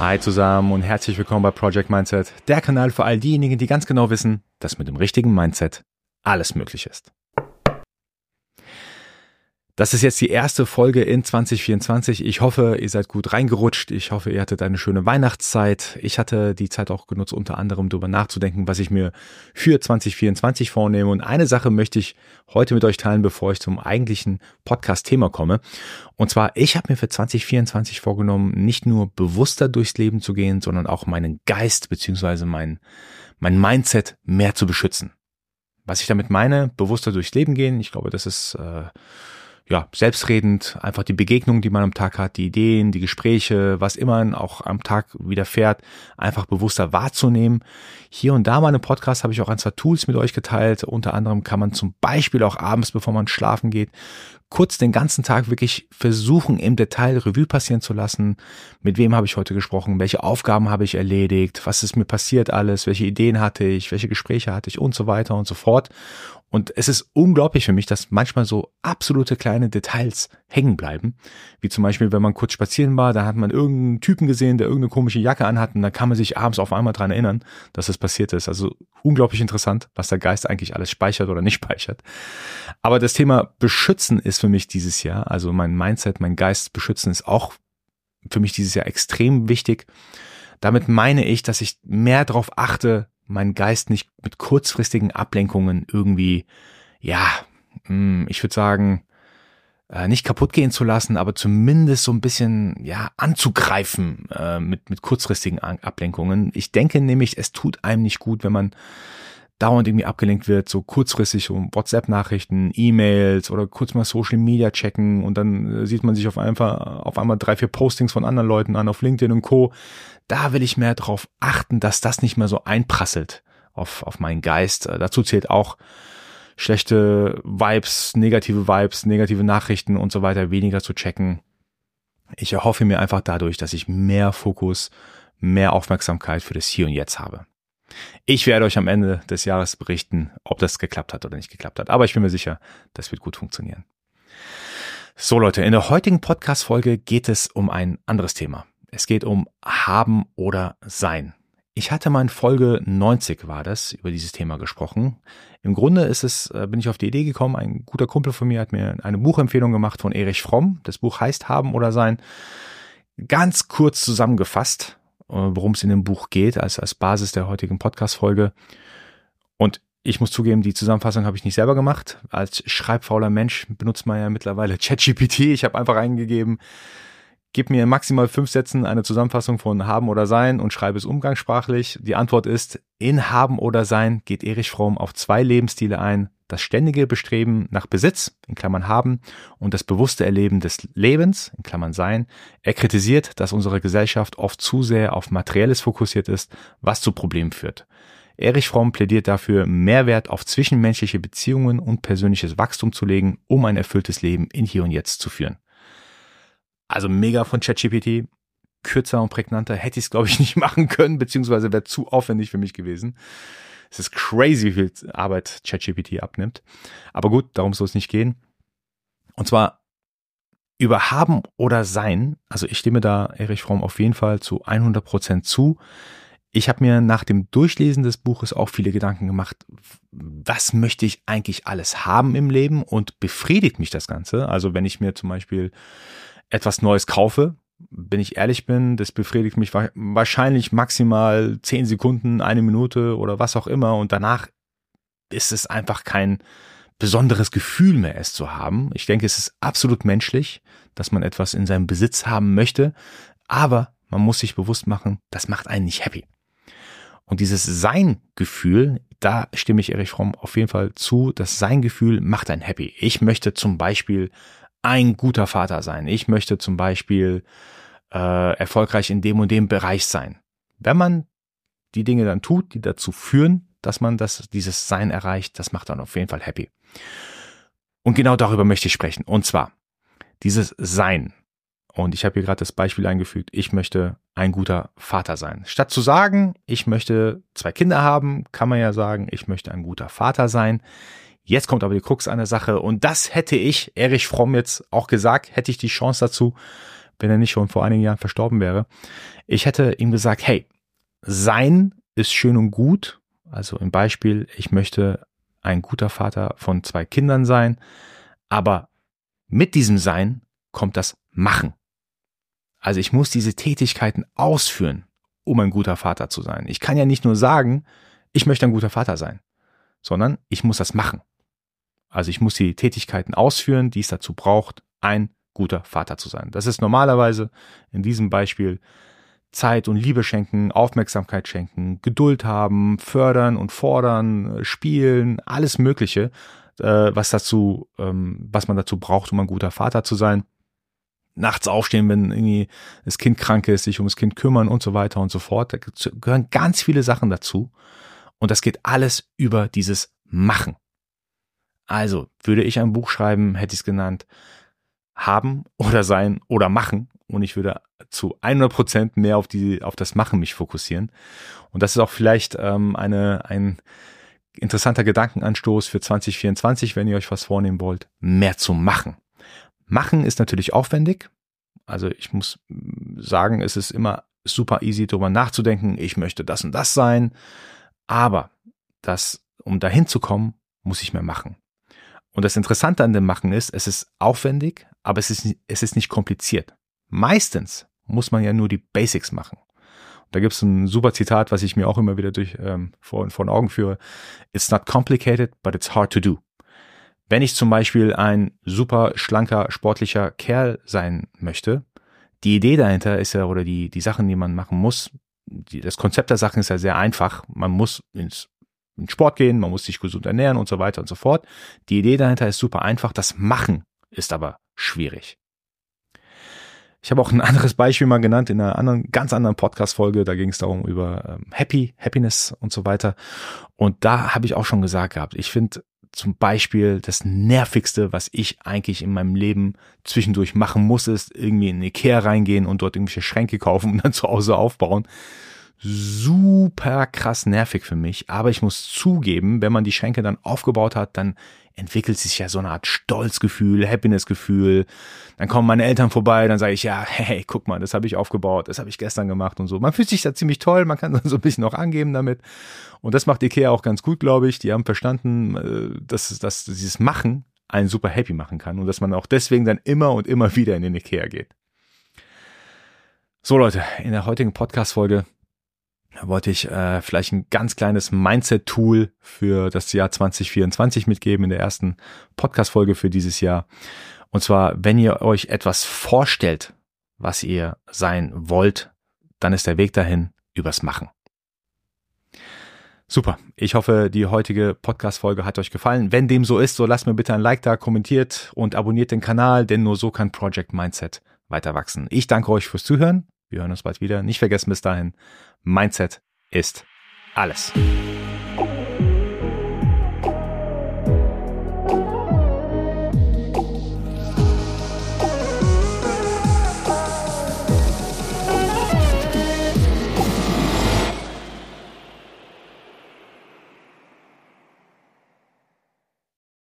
Hi zusammen und herzlich willkommen bei Project Mindset, der Kanal für all diejenigen, die ganz genau wissen, dass mit dem richtigen Mindset alles möglich ist. Das ist jetzt die erste Folge in 2024. Ich hoffe, ihr seid gut reingerutscht. Ich hoffe, ihr hattet eine schöne Weihnachtszeit. Ich hatte die Zeit auch genutzt, unter anderem darüber nachzudenken, was ich mir für 2024 vornehme. Und eine Sache möchte ich heute mit euch teilen, bevor ich zum eigentlichen Podcast-Thema komme. Und zwar, ich habe mir für 2024 vorgenommen, nicht nur bewusster durchs Leben zu gehen, sondern auch meinen Geist bzw. mein Mindset mehr zu beschützen. Was ich damit meine, bewusster durchs Leben gehen, ich glaube, das ist selbstredend, einfach die Begegnungen, die man am Tag hat, die Ideen, die Gespräche, was immer auch am Tag widerfährt, einfach bewusster wahrzunehmen. Hier und da mal im Podcast habe ich auch ein, zwei Tools mit euch geteilt. Unter anderem kann man zum Beispiel auch abends, bevor man schlafen geht, kurz den ganzen Tag wirklich versuchen, im Detail Revue passieren zu lassen. Mit wem habe ich heute gesprochen? Welche Aufgaben habe ich erledigt? Was ist mir passiert alles? Welche Ideen hatte ich? Welche Gespräche hatte ich? Und so weiter und so fort. Und es ist unglaublich für mich, dass manchmal so absolute kleine Details hängen bleiben. Wie zum Beispiel, wenn man kurz spazieren war, da hat man irgendeinen Typen gesehen, der irgendeine komische Jacke anhat und da kann man sich abends auf einmal dran erinnern, dass das passiert ist. Also unglaublich interessant, was der Geist eigentlich alles speichert oder nicht speichert. Aber das Thema Beschützen ist für mich dieses Jahr, also mein Mindset, mein Geist beschützen ist auch für mich dieses Jahr extrem wichtig. Damit meine ich, dass ich mehr darauf achte, meinen Geist nicht mit kurzfristigen Ablenkungen irgendwie, ich würde sagen, nicht kaputt gehen zu lassen, aber zumindest so ein bisschen, anzugreifen mit kurzfristigen Ablenkungen. Ich denke nämlich, es tut einem nicht gut, wenn man dauernd irgendwie abgelenkt wird, so kurzfristig um WhatsApp-Nachrichten, E-Mails oder kurz mal Social Media checken und dann sieht man sich auf einmal 3-4 Postings von anderen Leuten an auf LinkedIn und Co. Da will ich mehr drauf achten, dass das nicht mehr so einprasselt auf meinen Geist. Dazu zählt auch schlechte Vibes, negative Nachrichten und so weiter weniger zu checken. Ich erhoffe mir einfach dadurch, dass ich mehr Fokus, mehr Aufmerksamkeit für das Hier und Jetzt habe. Ich werde euch am Ende des Jahres berichten, ob das geklappt hat oder nicht geklappt hat. Aber ich bin mir sicher, das wird gut funktionieren. So Leute, in der heutigen Podcast-Folge geht es um ein anderes Thema. Es geht um Haben oder Sein. Ich hatte mal in Folge 90 war das, über dieses Thema gesprochen. Im Grunde bin ich auf die Idee gekommen, ein guter Kumpel von mir hat mir eine Buchempfehlung gemacht von Erich Fromm. Das Buch heißt Haben oder Sein. Ganz kurz zusammengefasst, worum es in dem Buch geht, als Basis der heutigen Podcast-Folge. Und ich muss zugeben, die Zusammenfassung habe ich nicht selber gemacht. Als schreibfauler Mensch benutzt man ja mittlerweile ChatGPT. Ich habe einfach eingegeben, gib mir maximal 5 Sätzen eine Zusammenfassung von Haben oder Sein und schreibe es umgangssprachlich. Die Antwort ist, in Haben oder Sein geht Erich Fromm auf 2 Lebensstile ein. Das ständige Bestreben nach Besitz, (Haben) und das bewusste Erleben des Lebens, (Sein). Er kritisiert, dass unsere Gesellschaft oft zu sehr auf Materielles fokussiert ist, was zu Problemen führt. Erich Fromm plädiert dafür, mehr Wert auf zwischenmenschliche Beziehungen und persönliches Wachstum zu legen, um ein erfülltes Leben in Hier und Jetzt zu führen. Also mega von ChatGPT. Kürzer und prägnanter hätte ich es, glaube ich, nicht machen können, beziehungsweise wäre zu aufwendig für mich gewesen. Es ist crazy, wie viel Arbeit ChatGPT abnimmt. Aber gut, darum soll es nicht gehen. Und zwar über Haben oder Sein. Also ich stimme da Erich Fromm auf jeden Fall zu 100% zu. Ich habe mir nach dem Durchlesen des Buches auch viele Gedanken gemacht, was möchte ich eigentlich alles haben im Leben und befriedigt mich das Ganze? Also wenn ich mir zum Beispiel etwas Neues kaufe, wenn ich ehrlich bin, das befriedigt mich wahrscheinlich maximal 10 Sekunden, 1 Minute oder was auch immer und danach ist es einfach kein besonderes Gefühl mehr, es zu haben. Ich denke, es ist absolut menschlich, dass man etwas in seinem Besitz haben möchte, aber man muss sich bewusst machen, das macht einen nicht happy. Und dieses Sein-Gefühl, da stimme ich Erich Fromm auf jeden Fall zu, das Sein-Gefühl macht einen happy. Ich möchte zum Beispiel ein guter Vater sein. Ich möchte zum Beispiel erfolgreich in dem und dem Bereich sein. Wenn man die Dinge dann tut, die dazu führen, dass man dieses Sein erreicht, das macht dann auf jeden Fall happy. Und genau darüber möchte ich sprechen. Und zwar dieses Sein. Und ich habe hier gerade das Beispiel eingefügt, ich möchte ein guter Vater sein. Statt zu sagen, ich möchte 2 Kinder haben, kann man ja sagen, ich möchte ein guter Vater sein. Jetzt kommt aber die Krux an der Sache und das hätte ich Erich Fromm jetzt auch gesagt, hätte ich die Chance dazu, wenn er nicht schon vor einigen Jahren verstorben wäre. Ich hätte ihm gesagt, hey, sein ist schön und gut. Also im Beispiel, ich möchte ein guter Vater von 2 Kindern sein, aber mit diesem Sein kommt das Machen. Also ich muss diese Tätigkeiten ausführen, um ein guter Vater zu sein. Ich kann ja nicht nur sagen, ich möchte ein guter Vater sein, sondern ich muss das machen. Also ich muss die Tätigkeiten ausführen, die es dazu braucht, ein guter Vater zu sein. Das ist normalerweise in diesem Beispiel Zeit und Liebe schenken, Aufmerksamkeit schenken, Geduld haben, fördern und fordern, spielen, alles Mögliche, was man dazu braucht, um ein guter Vater zu sein. Nachts aufstehen, wenn irgendwie das Kind krank ist, sich um das Kind kümmern und so weiter und so fort. Da gehören ganz viele Sachen dazu. Und das geht alles über dieses Machen. Also würde ich ein Buch schreiben, hätte ich es genannt, Haben oder Sein oder Machen. Und ich würde zu 100% mehr auf das Machen mich fokussieren. Und das ist auch vielleicht ein interessanter Gedankenanstoß für 2024, wenn ihr euch was vornehmen wollt, mehr zu machen. Machen ist natürlich aufwendig. Also ich muss sagen, es ist immer super easy, darüber nachzudenken. Ich möchte das und das sein. Aber um dahin zu kommen, muss ich mehr machen. Und das Interessante an dem Machen ist, es ist aufwendig, aber es ist nicht kompliziert. Meistens muss man ja nur die Basics machen. Und da gibt es ein super Zitat, was ich mir auch immer wieder vor den Augen führe. It's not complicated, but it's hard to do. Wenn ich zum Beispiel ein super schlanker, sportlicher Kerl sein möchte, die Idee dahinter ist ja, oder die Sachen, die man machen muss, das Konzept der Sachen ist ja sehr einfach. Man muss in den Sport gehen, man muss sich gesund ernähren und so weiter und so fort. Die Idee dahinter ist super einfach, das Machen ist aber schwierig. Ich habe auch ein anderes Beispiel mal genannt in einer ganz anderen Podcast-Folge. Da ging es darum über Happiness und so weiter. Und da habe ich auch schon gesagt gehabt, ich finde zum Beispiel das Nervigste, was ich eigentlich in meinem Leben zwischendurch machen muss, ist irgendwie in IKEA reingehen und dort irgendwelche Schränke kaufen und dann zu Hause aufbauen. Super krass nervig für mich, aber ich muss zugeben, wenn man die Schränke dann aufgebaut hat, dann entwickelt sich ja so eine Art Stolzgefühl, Happiness-Gefühl. Dann kommen meine Eltern vorbei, dann sage ich, ja, hey, guck mal, das habe ich aufgebaut, das habe ich gestern gemacht und so. Man fühlt sich da ziemlich toll, man kann dann so ein bisschen auch angeben damit. Und das macht IKEA auch ganz gut, glaube ich. Die haben verstanden, dass dieses Machen einen super happy machen kann und dass man auch deswegen dann immer und immer wieder in den IKEA geht. So Leute, in der heutigen Podcast-Folge wollte ich vielleicht ein ganz kleines Mindset-Tool für das Jahr 2024 mitgeben in der ersten Podcast-Folge für dieses Jahr. Und zwar, wenn ihr euch etwas vorstellt, was ihr sein wollt, dann ist der Weg dahin übers Machen. Super, ich hoffe, die heutige Podcast-Folge hat euch gefallen. Wenn dem so ist, so lasst mir bitte ein Like da, kommentiert und abonniert den Kanal, denn nur so kann Project Mindset weiter wachsen. Ich danke euch fürs Zuhören. Wir hören uns bald wieder. Nicht vergessen bis dahin, Mindset ist alles.